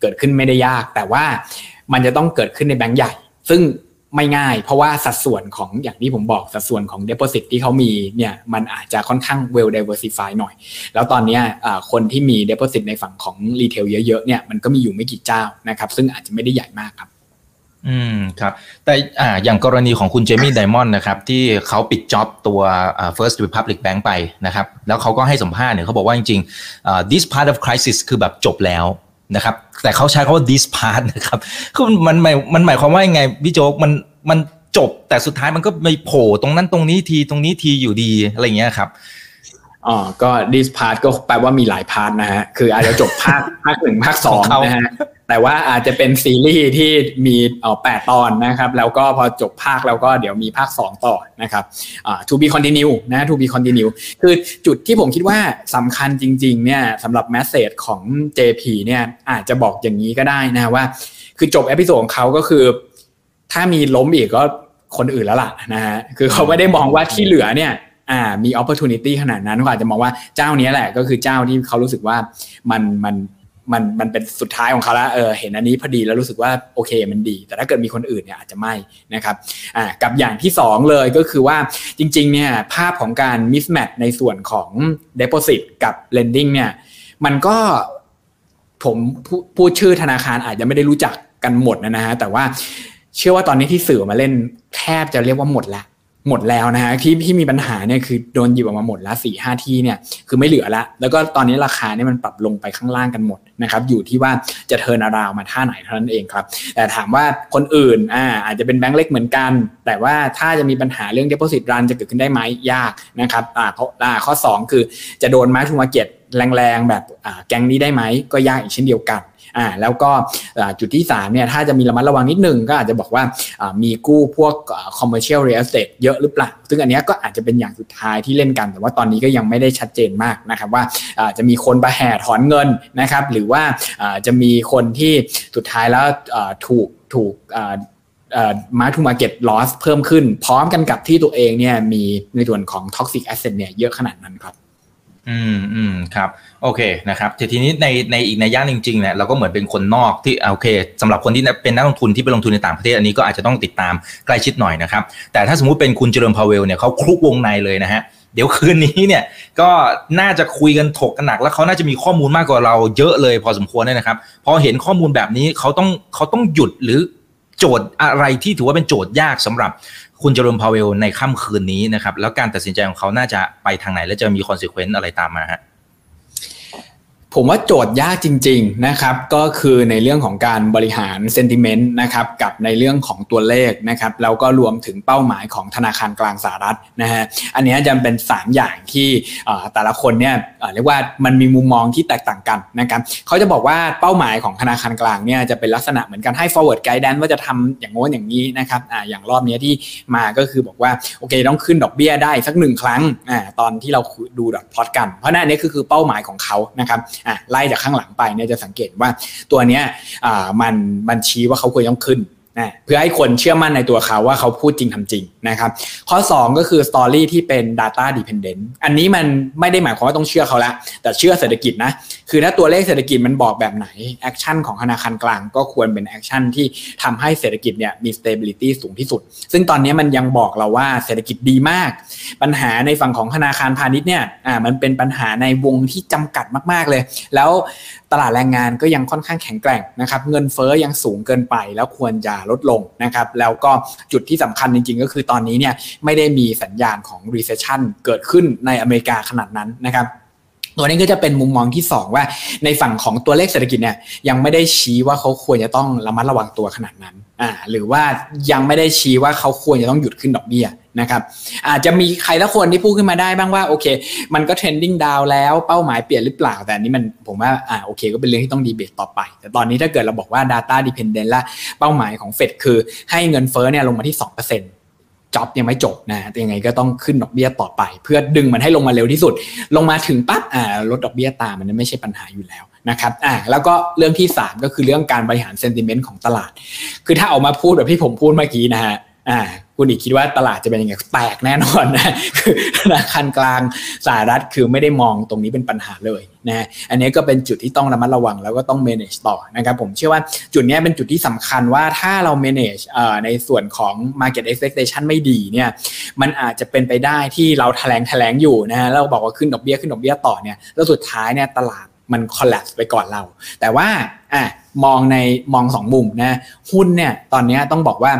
เกิดขึ้นไม่ได้ยากแต่ว่ามันจะต้องเกิดขึ้นในแบงก์ใหญ่ซึ่งไม่ง่ายเพราะว่าสัดส่วนของอย่างที่ผมบอกสัดส่วนของ deposit ที่เขามีเนี่ยมันอาจจะค่อนข้าง well diversify หน่อยแล้วตอนนี้คนที่มี deposit ในฝั่งของ retail เยอะๆเนี่ยมันก็มีอยู่ไม่กี่เจ้านะครับซึ่งอาจจะไม่ได้ใหญ่มากครับอืมครับแต่อ่าอย่างกรณีของคุณเจมี่ไดมอนด์นะครับที่เขาปิดจ็อบตัว First Republic Bank ไปนะครับแล้วเขาก็ให้สัมภาษณ์เนี่ยเขาบอกว่าจริงๆ this part of crisis คือแบบจบแล้วนะครับแต่เขาใช้คำว่า this part นะครับคือมันหมายมันหมายความว่ายังไงพี่โจ๊กมันมันจบแต่สุดท้ายมันก็ไปโผล่ตรงนั้นตรงนี้ทีตรงนี้ทีอยู่ดีอะไรอย่างเงี้ยครับอ๋อก็ this part ก็แปลว่ามีหลายพาร์ทนะฮะคืออาจจะจบภาคภาคหนึ่งภาคสองนะฮะแต่ว่าอาจจะเป็นซีรีส์ที่มีเอ่อแปดตอนนะครับแล้วก็พอจบภาคแล้วก็เดี๋ยวมีภาคสองต่อนะครับอ่า to be continue นะ to be continue คือจุดที่ผมคิดว่าสำคัญจริงๆเนี่ยสำหรับแมสเสจของ เจ พี เนี่ยอาจจะบอกอย่างนี้ก็ได้นะว่าคือจบเอพิโซดของเขาก็คือถ้ามีล้มอีกก็คนอื่นแล้วล่ะนะฮะคือเขาไม่ได้มองว่าที่เหลือเนี่ยอ่ามี opportunity ขนาดนั้นก็อาจจะมองว่าเจ้านี้แหละก็คือเจ้าที่เขารู้สึกว่ามันมันมันมันเป็นสุดท้ายของเขาแล้วเออเห็นอันนี้พอดีแล้วรู้สึกว่าโอเคมันดีแต่ถ้าเกิดมีคนอื่นเนี่ยอาจจะไม่นะครับอ่ากับอย่างที่สองเลยก็คือว่าจริงๆเนี่ยภาพของการ mismatch ในส่วนของ deposit กับ lending เนี่ยมันก็ผมพูดชื่อธนาคารอาจจะไม่ได้รู้จักกันหมดนะฮะแต่ว่าเชื่อว่าตอนนี้ที่สื่อมาเล่นแทบจะเรียกว่าหมดละหมดแล้วนะฮะที่ที่มีปัญหาเนี่ยคือโดนหยิบออกมาหมดแล้ว สี่ห้า ที่เนี่ยคือไม่เหลือละแล้วก็ตอนนี้ราคาเนี่ยมันปรับลงไปข้างล่างกันหมดนะครับอยู่ที่ว่าจะเทิร์นอราวมาท่าไหนเท่านั้นเองครับแต่ถามว่าคนอื่นอ่าอาจจะเป็นแบงก์เล็กเหมือนกันแต่ว่าถ้าจะมีปัญหาเรื่อง deposit run จะเกิดขึ้นได้ไหมยากนะครับอ่าเพราะอ่าข้อสองคือจะโดน mark to market แรงๆแบบอ่าแก๊งนี้ได้ไหมก็ยากอีกเช่นเดียวกันอ่าแล้วก็จุดที่สามเนี่ยถ้าจะมีระมัดระวังนิดนึงก็อาจจะบอกว่ามีกู้พวก commercial real estate เยอะหรือเปล่าซึ่งอันนี้ก็อาจจะเป็นอย่างสุดท้ายที่เล่นกันแต่ว่าตอนนี้ก็ยังไม่ได้ชัดเจนมากนะครับว่าจะมีคนไปแห่ถอนเงินนะครับหรือว่าจะมีคนที่สุดท้ายแล้วถูกถูกmark to market loss เพิ่มขึ้นพร้อมกันกับที่ตัวเองเนี่ยมีในส่วนของ toxic asset เนี่ยเยอะขนาดนั้นครับอืมอืมครับโอเคนะครับแต่ทีนี้ในในอีกในย่านจริงๆเนี่ยเราก็เหมือนเป็นคนนอกที่โอเคสำหรับคนที่เป็นนักลงทุนที่ไปลงทุนในต่างประเทศอันนี้ก็อาจจะต้องติดตามใกล้ชิดหน่อยนะครับแต่ถ้าสมมุติเป็นคุณเจริญพาเวลเนี่ยเขาคลุกวงในเลยนะฮะเดี๋ยวคืนนี้เนี่ยก็น่าจะคุยกันถกกันหนักแล้วเขาน่าจะมีข้อมูลมากกว่าเราเยอะเลยพอสมควรเลยนะครับพอเห็นข้อมูลแบบนี้เขาต้องเขาต้องหยุดหรือโจทย์อะไรที่ถือว่าเป็นโจทย์ยากสำหรับคุณเจริญพาเวลในค่ำคืนนี้นะครับแล้วการตัดสินใจของเขาน่าจะไปทางไหนและจะมีคอนซิเควนซ์อะไรตามมาฮะ ผมว่าโจทย์ยากจริงๆนะครับก็คือในเรื่องของการบริหารเซนติเมนต์นะครับกับในเรื่องของตัวเลขนะครับแล้วก็รวมถึงเป้าหมายของธนาคารกลางสหรัฐนะฮะอันนี้จะเป็นสามอย่างที่แต่ละคนเนี่ยเรียกว่ามันมีมุมมองที่แตกต่างกันนะครับเขาจะบอกว่าเป้าหมายของธนาคารกลางเนี่ยจะเป็นลักษณะเหมือนกันให้ forward guidance ว่าจะทำอย่างโน้นอย่างนี้นะครับอ่าอย่างรอบนี้ที่มาก็คือบอกว่าโอเคต้องขึ้นดอกเบี้ยได้สักหนึ่งครั้งอ่าตอนที่เราดูดอทพลอตกันเพราะนั่นนี่คือคือเป้าหมายของเขานะครับอ่ะไล่จากข้างหลังไปเนี่ยจะสังเกตว่าตัวเนี้ยอ่ามันมันชี้ว่าเขาควรต้องขึ้นนะเพื่อให้คนเชื่อมั่นในตัวเขาว่าเขาพูดจริงทำจริงนะครับข้อสองก็คือ story ที่เป็น data dependent อันนี้มันไม่ได้หมายความว่าต้องเชื่อเขาละแต่เชื่อเศรษฐกิจนะคือถ้าตัวเลขเศรษฐกิจมันบอกแบบไหน action ของธนาคารกลางก็ควรเป็น action ที่ทำให้เศรษฐกิจเนี่ยมี stability สูงที่สุดซึ่งตอนนี้มันยังบอกเราว่าเศรษฐกิจดีมากปัญหาในฝั่งของธนาคารพาณิชย์เนี่ยอ่ามันเป็นปัญหาในวงที่จำกัดมากๆเลยแล้วตลาดแรงงานก็ยังค่อนข้างแข็งแกร่งนะครับเงินเฟ้อยังสูงเกินไปแล้วควรจะลดลงนะครับแล้วก็จุดที่สำคัญจริงๆก็คือตอนนี้เนี่ยไม่ได้มีสัญญาณของ recession เกิดขึ้นในอเมริกาขนาดนั้นนะครับตัวนี้ก็จะเป็นมุมมองที่สองว่าในฝั่งของตัวเลขเศรษฐกิจเนี่ยยังไม่ได้ชี้ว่าเขาควรจะต้องระมัดระวังตัวขนาดนั้นอ่าหรือว่ายังไม่ได้ชี้ว่าเขาควรจะต้องหยุดขึ้นดอกเบี้ยนะครับอาจจะมีใครละคนที่พูดขึ้นมาได้บ้างว่าโอเคมันก็เทรนดิ้งดาวแล้วเป้าหมายเปลี่ยนหรือเปล่าแต่อันนี้มันผมว่าอ่าโอเคก็เป็นเรื่องที่ต้องดีเบตต่อไปแต่ตอนนี้ถ้าเกิดเราบอกว่า data dependent ละเป้าหมายของเฟดคือให้เงินเฟ้อเนี่ยลงมาที่ สองเปอร์เซ็นต์จ็อบยังไม่จบนะยังไงก็ต้องขึ้นดอกเบี้ยต่อไปเพื่อดึงมันให้ลงมาเร็วที่สุดลงมาถึงปั๊บอ่าลดดอกเบี้ยตามมันไม่ใช่ปัญหาอยู่แล้วนะครับอ่าแล้วก็เรื่องที่สามก็คือเรื่องการบริหารเซนติเมนต์ของตลาดคือถ้าออกมาพูดแบบที่ผมพูดเมื่อกี้นะฮะอ่าคุณอีกคิดว่าตลาดจะเป็นยังไงแตกแน่นอนนะคือธนาคารกลางสหรัฐคือไม่ได้มองตรงนี้เป็นปัญหาเลยนะอันนี้ก็เป็นจุดที่ต้องระมัดระวังแล้วก็ต้อง manage ต่อนะครับผมเชื่อว่าจุดนี้เป็นจุดที่สำคัญว่าถ้าเรา manage เอ่อในส่วนของ market expectation ไม่ดีเนี่ยมันอาจจะเป็นไปได้ที่เราแถลงแถลงอยู่นะเราบอกว่าขึ้นดอกเบี้ยขึ้นดอกเบี้ยต่อเนี่ยแล้วสุดท้ายเนี่ยตลาดมัน collapse ไปก่อนเราแต่ว่าอ่ะมองในมองสองมุมนะหุ้นเนี่ยตอนนี้ต้องบอกว่า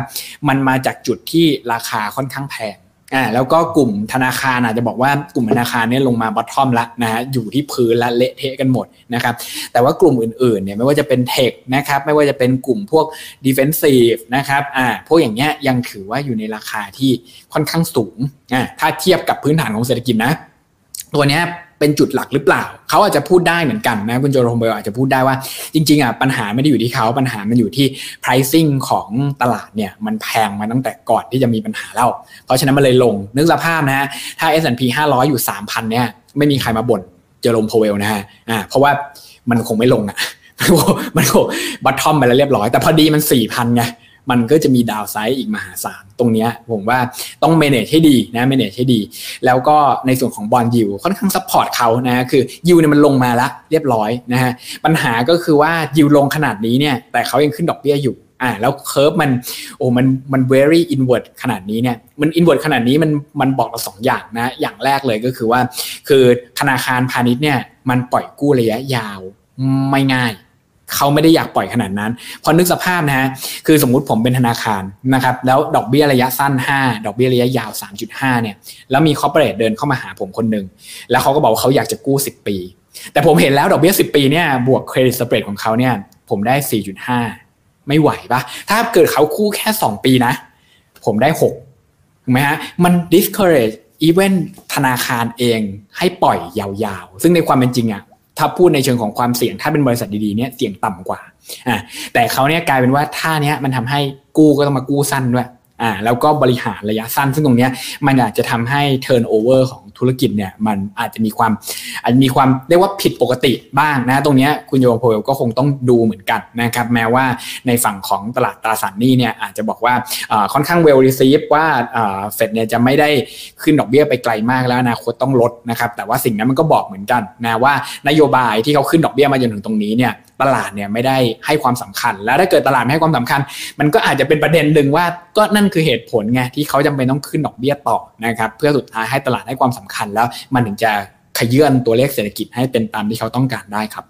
มันมาจากจุดที่ราคาค่อนข้างแพงอ่าแล้วก็กลุ่มธนาคารอาจจะบอกว่ากลุ่มธนาคารเนี่ยลงมาบอททอมละนะฮะอยู่ที่พื้นละเละเทะกันหมดนะครับแต่ว่ากลุ่มอื่นๆเนี่ยไม่ว่าจะเป็นเทคนะครับไม่ว่าจะเป็นกลุ่มพวกดิเฟนซีฟนะครับอ่าพวกอย่างเงี้ยยังถือว่าอยู่ในราคาที่ค่อนข้างสูงอ่าถ้าเทียบกับพื้นฐานของเศรษฐกิจนะตัวเนี้ยเป็นจุดหลักหรือเปล่าเขาอาจจะพูดได้เหมือนกันนะคุณโจโรมเบลอาจจะพูดได้ว่าจริงๆอ่ะปัญหาไม่ได้อยู่ที่เขาปัญหามันอยู่ที่ pricing ของตลาดเนี่ยมันแพงมาตั้งแต่ก่อนที่จะมีปัญหาแล้วเพราะฉะนั้นมันเลยลงนึกสภาพนะฮะถ้า เอส แอนด์ พี ห้าร้อย อยู่ สามพัน เนี่ยไม่มีใครมาบ่นโจโรมโพเวลนะฮะอ่าเพราะว่ามันคงไม่ลงอ่ะมันคงบอททอมไปแล้วเรียบร้อยแต่พอดีมัน สี่พัน ไงมันก็จะมีดาวไซด์อีกมหาศาลตรงนี้ผมว่าต้อง manage ให้ดีนะ manage ให้ดีแล้วก็ในส่วนของบอนด์ยิลด์ค่อนข้างซัพพอร์ตเขานะคือยิลด์เนี่ยมันลงมาแล้วเรียบร้อยนะฮะปัญหาก็คือว่ายิลด์ลงขนาดนี้เนี่ยแต่เขายังขึ้นดอกเบี้ยอยู่อ่าแล้วเคิร์ฟมันโอ้มันมัน very inward ขนาดนี้เนี่ยมัน inward ขนาดนี้มันมันบอกเราสองอย่างนะอย่างแรกเลยก็คือว่าคือธนาคารพาณิชย์เนี่ยมันปล่อยกู้ระยะยาวไม่ง่ายเขาไม่ได้อยากปล่อยขนาดนั้นพอนึกสภาพนะฮะคือสมมุติผมเป็นธนาคารนะครับแล้วดอกเบี้ยระยะสั้นห้าดอกเบี้ยระยะยาว สามจุดห้า เนี่ยแล้วมีคอร์ปอเรทเดินเข้ามาหาผมคนนึงแล้วเขาก็บอกว่าเขาอยากจะกู้สิบปีแต่ผมเห็นแล้วดอกเบี้ยสิบปีเนี่ยบวกเครดิตสเปรดของเขาเนี่ยผมได้ สี่จุดห้า ไม่ไหวปะถ้าเกิดเขากู้แค่สองปีนะผมได้หกถูกมั้ยฮะมัน discourage even ธนาคารเองให้ปล่อยยาวๆซึ่งในความเป็นจริงอะถ้าพูดในเชิงของความเสี่ยงถ้าเป็นบริษัทดีๆเนี่ยเสี่ยงต่ำกว่าอ่าแต่เขาเนี่ยกลายเป็นว่าท่าเนี้ยมันทำให้กู้ก็ต้องมากู้สั้นด้วยอ่าแล้วก็บริหารระยะสั้นซึ่งตรงเนี้ยมันอาจจะทำให้ turnover ของธุรกิจเนี่ยมันอาจจะมีความอาจจะมีความเรียกว่าผิดปกติบ้างนะตรงเนี้ยคุณโยงโพลก็คงต้องดูเหมือนกันนะครับแม้ว่าในฝั่งของตลาดตราสารหนี้เนี่ยอาจจะบอกว่าอ่าค่อนข้าง well received ว่าอ่าเฟดเนี่ยจะไม่ได้ขึ้นดอกเบี้ยไปไกลมากแล้วอนาคตต้องลดนะครับแต่ว่าสิ่งนั้นมันก็บอกเหมือนกันนะว่านโยบายที่เขาขึ้นดอกเบี้ยมาจนถึงตรงนี้เนี่ยตลาดเนี่ยไม่ได้ให้ความสำคัญแล้วถ้าเกิดตลาดไม่ให้ความสำคัญมันก็อาจจะเป็นประเด็นนึงว่าก็นั่นคือเหตุผลไงที่เขาจำเป็นต้องขึ้นดอกเบี้ยต่อนะครับเพื่อสุดท้ายให้ตลาดให้ความสำคัญแล้วมันถึงจะขยื่นตัวเลขเศรษฐกิจให้เป็นตามที่เขาต้องการได้ครับ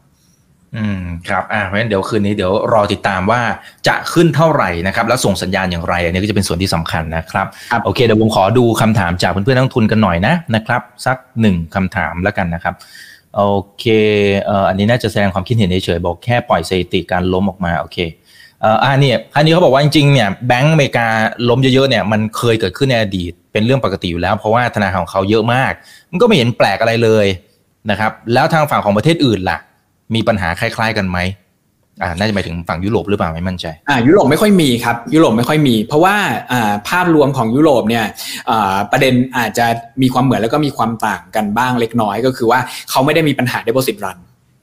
อืมครับอ่าเพราะฉะนั้นเดี๋ยวคืนนี้เดี๋ยวรอติดตามว่าจะขึ้นเท่าไหร่นะครับแล้วส่งสัญญาณอย่างไรอันนี้ก็จะเป็นส่วนที่สำคัญนะครับโอเคเดี๋ยวผมขอดูคำถามจากเพื่อนๆนักลงทุนกันหน่อยนะนะครับสักหนึ่งคำถามแล้วกันนะครับ โอเคอันนี้น่าจะแสดงความคิดเห็นเฉยๆบอกแค่ปล่อยสถิติการล้มออกมาโอเคอ่าเนี่ยอันนี้เขาบอกว่าจริงๆเนี่ยแบงก์อเมริกาล้มเยอะๆเนี่ยมันเคยเกิดขึ้นในอดีตเป็นเรื่องปกติอยู่แล้วเพราะว่าธนาคารของเขาเยอะมากมันก็ไม่เห็นแปลกอะไรเลยนะครับแล้วทางฝั่งของประเทศอื่นล่ะมีปัญหาคล้ายๆกันไหมอ่าน่าจะหมายถึงฝั่งยุโรปหรือเปล่าไม่มั่นใจอ่ายุโรปไม่ค่อยมีครับยุโรปไม่ค่อยมีเพราะว่าอ่าภาพรวมของยุโรปเนี่ยอ่าประเด็นอาจจะมีความเหมือนแล้วก็มีความต่างกันบ้างเล็กน้อยก็คือว่าเขาไม่ได้มีปัญหา deposit run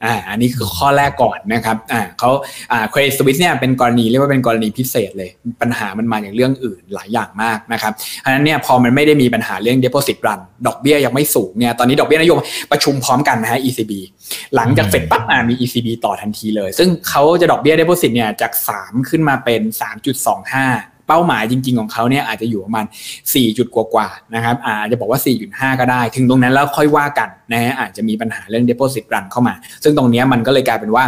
อ่าอันนี้คือข้อแรกก่อนนะครับอ่าเขาอ่าเครดิตสวิสเนี่ยเป็นกรณีเรียกว่าเป็นกรณีพิเศษเลยปัญหามันมาอย่างเรื่องอื่นหลายอย่างมากนะครับเพราะฉะนั้นเนี่ยพอมันไม่ได้มีปัญหาเรื่อง deposit run ดอกเบี้ยยังไม่สูงเนี่ยตอนนี้ดอกเบี้ยนโยบายประชุมพร้อมกันนะฮะ อี ซี บี หลังจากเฟดปั๊บอ่ะมี อี ซี บี ต่อทันทีเลยซึ่งเขาจะดอกเบี้ย deposit เนี่ยจากสามขึ้นมาเป็น สามจุดสองห้าเป้าหมายจริงๆของเขาเนี่ยอาจจะอยู่ประมาณสี่จุดกว่าๆนะครับอาจจะบอกว่า สี่จุดห้า ก็ได้ถึงตรงนั้นแล้วค่อยว่ากันนะฮะอาจจะมีปัญหาเรื่อง deposit run เข้ามาซึ่งตรงนี้มันก็เลยกลายเป็นว่า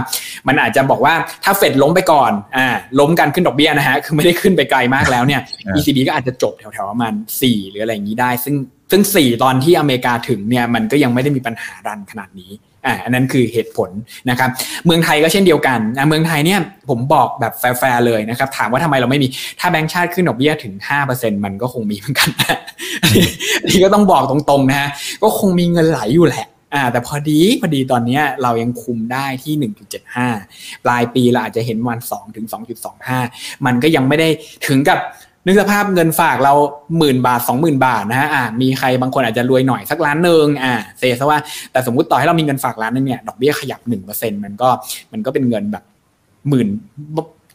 มันอาจจะบอกว่าถ้าเฟดล้มไปก่อนอ่าล้มกันขึ้นดอกเบี้ยนะฮะคือไม่ได้ขึ้นไปไกลมากแล้วเนี่ย อี ซี บี ก็อาจจะจบแถวๆประมาณสี่หรืออะไรอย่างนี้ได้ซึ่งซึ่งสี่ตอนที่อเมริกาถึงเนี่ยมันก็ยังไม่ได้มีปัญหารันขนาดนี้อ่าอันนั้นคือเหตุผลนะครับเมืองไทยก็เช่นเดียวกันนะเมืองไทยเนี่ยผมบอกแบบแฟร์ๆเลยนะครับถามว่าทำไมเราไม่มีถ้าแบงก์ชาติขึ้นดอกเบี้ยถึง ห้าเปอร์เซ็นต์ มันก็คงมีเหมือนกันนี่ก็ต้องบอกตรงๆนะฮะก็คงมีเงินไหลอยู่แหละอ่าแต่พอดีพอดีตอนนี้เรายังคุมได้ที่ หนึ่งจุดเจ็ดห้า ปลายปีเราอาจจะเห็นวันสองถึง สองจุดสองห้า มันก็ยังไม่ได้ถึงกับนึกสภาพเงินฝากเรา หนึ่งหมื่น บาท สองหมื่น บาทนะฮะอ่ะมีใครบางคนอาจจะรวยหน่อยสักล้านนึงอ่ะเซซะว่าแต่สมมุติต่อให้เรามีเงินฝากล้านนึงเนี่ยดอกเบี้ยขยับ หนึ่งเปอร์เซ็นต์ มันก็มันก็เป็นเงินแบบหมื่น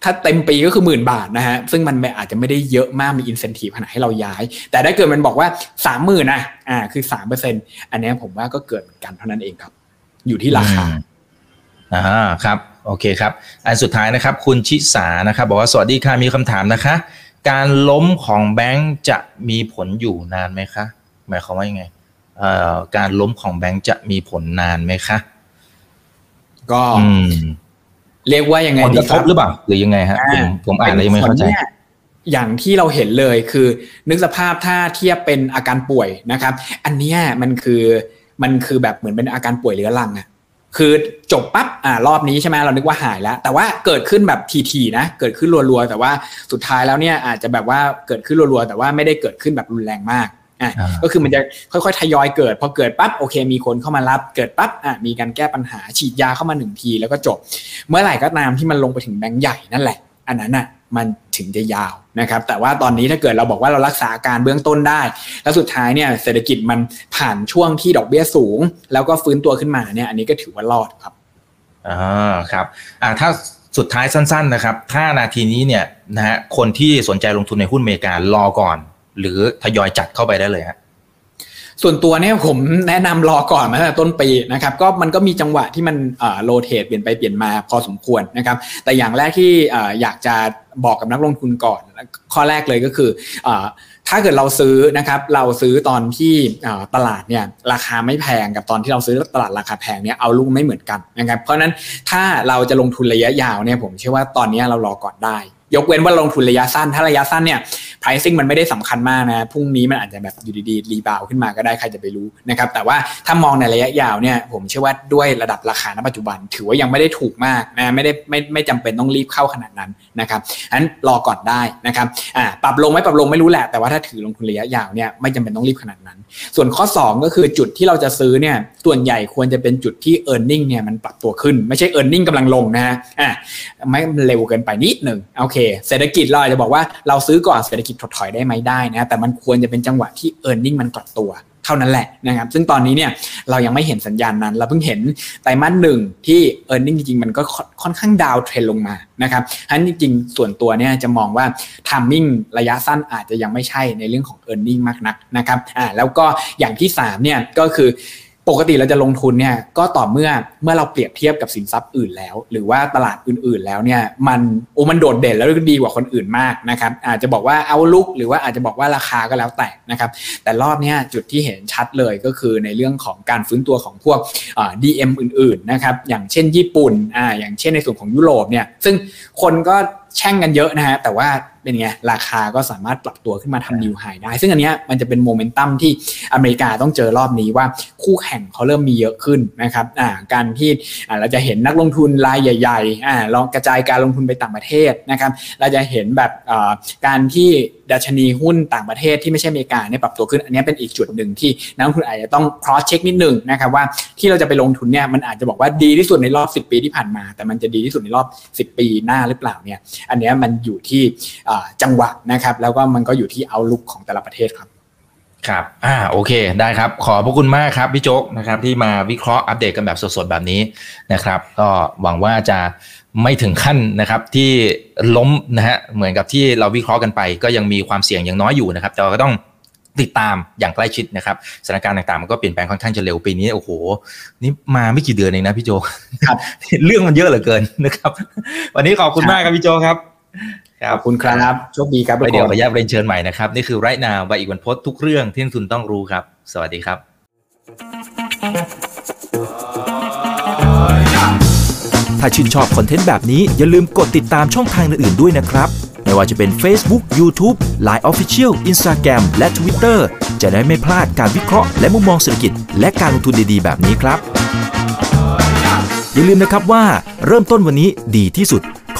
ถ้าเต็มปีก็คือหมื่นบาทนะฮะซึ่งมันอาจจะไม่ได้เยอะมากมีอินเซนทีฟขนาดให้เราย้ายแต่ถ้าเกิดมันบอกว่า สามหมื่น นะอ่ะคือ สามเปอร์เซ็นต์ อันนี้ผมว่าก็เกิดเหมือนกันเท่านั้นเองครับอยู่ที่ราคาอ่าครับโอเคครับอันสุดท้ายนะครับคุณชิสานะครับบอกว่าสวัสดีค่ะมีคำถามนะคะการล้มของแบงก์จะมีผลอยู่นานไหมคะหมายความว่ายังไงการล้มของแบงก์จะมีผลนานไหมคะก็เรียกว่ายังไงผลกระทบหรือเปล่าหรือยังไงฮะผมผมอ่านแล้วยังไม่เข้าใจอย่างที่เราเห็นเลยคือนึกสภาพถ้าเทียบเป็นอาการป่วยนะครับอันนี้มันคือมันคือแบบเหมือนเป็นอาการป่วยเรื้อรังอะคือจบปั๊บอ่ารอบนี้ใช่ไหมเรานึกว่าหายแล้วแต่ว่าเกิดขึ้นแบบทีๆนะเกิดขึ้นรัวๆแต่ว่าสุดท้ายแล้วเนี่ยอาจจะแบบว่าเกิดขึ้นรัวๆแต่ว่าไม่ได้เกิดขึ้นแบบรุนแรงมากอ่ะก็คือมันจะค่อยๆทยอยเกิดพอเกิดปั๊บโอเคมีคนเข้ามารับเกิดปั๊บอ่ะมีการแก้ปัญหาฉีดยาเข้ามาหนึ่งทีแล้วก็จบเมื่อไหร่ก็ตามที่มันลงไปถึงแบงก์ใหญ่นั่นแหละอันนั้นอ่ะมันถึงจะยาวนะครับแต่ว่าตอนนี้ถ้าเกิดเราบอกว่าเรารักษาการเบื้องต้นได้แล้วสุดท้ายเนี่ยเศรษฐกิจมันผ่านช่วงที่ดอกเบี้ยสูงแล้วก็ฟื้นตัวขึ้นมาเนี่ยอันนี้ก็ถือว่ารอดครับอ่าครับอ่าถ้าสุดท้ายสั้นๆนะครับถ้านาทีนี้เนี่ยนะฮะคนที่สนใจลงทุนในหุ้นอเมริการอก่อนหรือทยอยจัดเข้าไปได้เลยฮะส่วนตัวเนี่ยผมแนะนำรอก่อนมาตั้งแต่ต้นปีนะครับก็มันก็มีจังหวะที่มันโรเทตเปลี่ยนไปเปลี่ยนมาพอสมควรนะครับแต่อย่างแรกที่อยากจะบอกกับนักลงทุนก่อนข้อแรกเลยก็คือถ้าเกิดเราซื้อนะครับเราซื้อตอนที่ตลาดเนี่ยราคาไม่แพงกับตอนที่เราซื้อตลาดราคาแพงเนี่ยเอาลูกไม่เหมือนกันนะครับเพราะนั้นถ้าเราจะลงทุนระยะยาวเนี่ยผมเชื่อว่าตอนนี้เรารอก่อนได้ยกเว้นว่าลงทุนระยะสั้นถ้าระยะสั้นเนี่ย pricing มันไม่ได้สำคัญมากนะพรุ่งนี้มันอาจจะแบบอยู่ดีๆรีบาวขึ้นมาก็ได้ใครจะไปรู้นะครับแต่ว่าถ้ามองในระยะยาวเนี่ยผมเชื่อว่าด้วยระดับราคาณปัจจุบันถือว่ายังไม่ได้ถูกมากนะไม่ได้ไม่ไม่จำเป็นต้องรีบเข้าขนาดนั้นนะครับงั้นรอก่อนได้นะครับอ่าปรับลงไหมปรับลงไม่รู้แหละแต่ว่าถ้าถือลงทุนระยะยาวเนี่ยไม่จำเป็นต้องรีบขนาดนั้นส่วนข้อสองก็คือจุดที่เราจะซื้อเนี่ยส่วนใหญ่ควรจะเป็นจุดที่ earning เนี่ยมันปรับตัวขึ้นไม่ใช่ earning กำลังลงนะฮะอ่าไม่เร็วเกินไปนิดนึงโอเคเศรษฐกิจเราอาจจะบอกว่าเราซื้อก่อนเศรษฐกิจถดถอยได้ไหมได้นะแต่มันควรจะเป็นจังหวะที่ earning มันกลับตัวเท่านั้นแหละนะครับซึ่งตอนนี้เนี่ยเรายังไม่เห็นสัญญาณนั้นเราเพิ่งเห็นไตรมาสหนึ่งที่ earning จริงๆมันก็ค่อนข้างดาวเทรนลงมานะครับอันจริงๆส่วนตัวเนี่ยจะมองว่า timing ระยะสั้นอาจจะยังไม่ใช่ในเรื่องของ earning มากนักนะครับอ่าแล้วก็อย่างที่สามเนี่ยก็คือปกติเราจะลงทุนเนี่ยก็ต่อเมื่อเมื่อเราเปรียบเทียบกับสินทรัพย์อื่นแล้วหรือว่าตลาดอื่นๆแล้วเนี่ยมันโอ้มันโดดเด่นแล้วก็ดีกว่าคนอื่นมากนะครับอาจจะบอกว่าเอาลุกหรือว่าอาจจะบอกว่าราคาก็แล้วแต่นะครับแต่รอบเนี้ยจุดที่เห็นชัดเลยก็คือในเรื่องของการฟื้นตัวของพวกอ่า ดี เอ็ม อื่นๆนะครับอย่างเช่นญี่ปุ่นอ่าอย่างเช่นในส่วนของยุโรปเนี่ยซึ่งคนก็แช่งกันเยอะนะฮะแต่ว่าใน เป็นไงราคาก็สามารถปรับตัวขึ้นมาทำนิวไฮได้ซึ่งอันเนี้ยมันจะเป็นโมเมนตัมที่อเมริกาต้องเจอรอบนี้ว่าคู่แข่งเขาเริ่มมีเยอะขึ้นนะครับอ่าการที่อ่าเราจะเห็นนักลงทุนรายใหญ่ๆอ่าลองกระจายการลงทุนไปต่างประเทศนะครับเราจะเห็นแบบอ่าการที่ดัชนีหุ้นต่างประเทศที่ไม่ใช่อเมริกาเนี่ยปรับตัวขึ้นอันนี้เป็นอีกจุดหนึ่งที่นักลงทุนอาจจะต้อง cross check นิดนึงนะครับว่าที่เราจะไปลงทุนเนี่ยมันอาจจะบอกว่าดีที่สุดในรอบสิบปีที่ผ่านมาแต่มันจะดีที่สุดในรอบสิบปีหน้าหรือเปล่าเนี่ยอันนี้มันอยู่ที่จังหวะนะครับแล้วก็มันก็อยู่ที่ outlook ของแต่ละประเทศครับครับอ่าโอเคได้ครับขอบพระคุณมากครับพี่โจ๊กนะครับที่มาวิเคราะห์อัปเดตกันแบบสดๆแบบนี้นะครับก็หวังว่าจะไม่ถึงขั้นนะครับที่ล้มนะฮะเหมือนกับที่เราวิเคราะห์กันไปก็ยังมีความเสี่ยงอย่างน้อยอยู่นะครับแต่ก็ต้องติดตามอย่างใกล้ชิดนะครับสถานการณ์ต่างๆมันก็เปลี่ยนแปลงค่อนข้างจะเร็วปีนี้โอ้โหนี่มาไม่กี่เดือนเองนะพี่โจครับ เรื่องมันเยอะเหลือเกินนะครับวันนี้ขอบคุณมากครับพี่โจครับขอบคุณครับโชคดีครับเดี๋ยวขออนุญาตเรียนเชิญใหม่นะครับนี่คือไรท์นาวไว้อีกวันพดทุกเรื่องที่นักลงทุนต้องรู้ครับสวัสดีครับถ้าชื่นชอบคอนเทนต์แบบนี้อย่าลืมกดติดตามช่องทางอื่นๆด้วยนะครับไม่ว่าจะเป็น Facebook, YouTube,ไลน์ Official, Instagram และ Twitter จะได้ไม่พลาดการวิเคราะห์และมุมมองเศรษฐกิจและการลงทุนดีๆแบบนี้ครับอย่าลืมนะครับว่าเริ่มต้นวันนี้ดีที่สุดข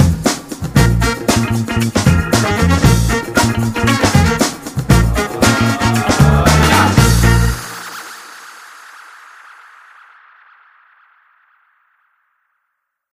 บ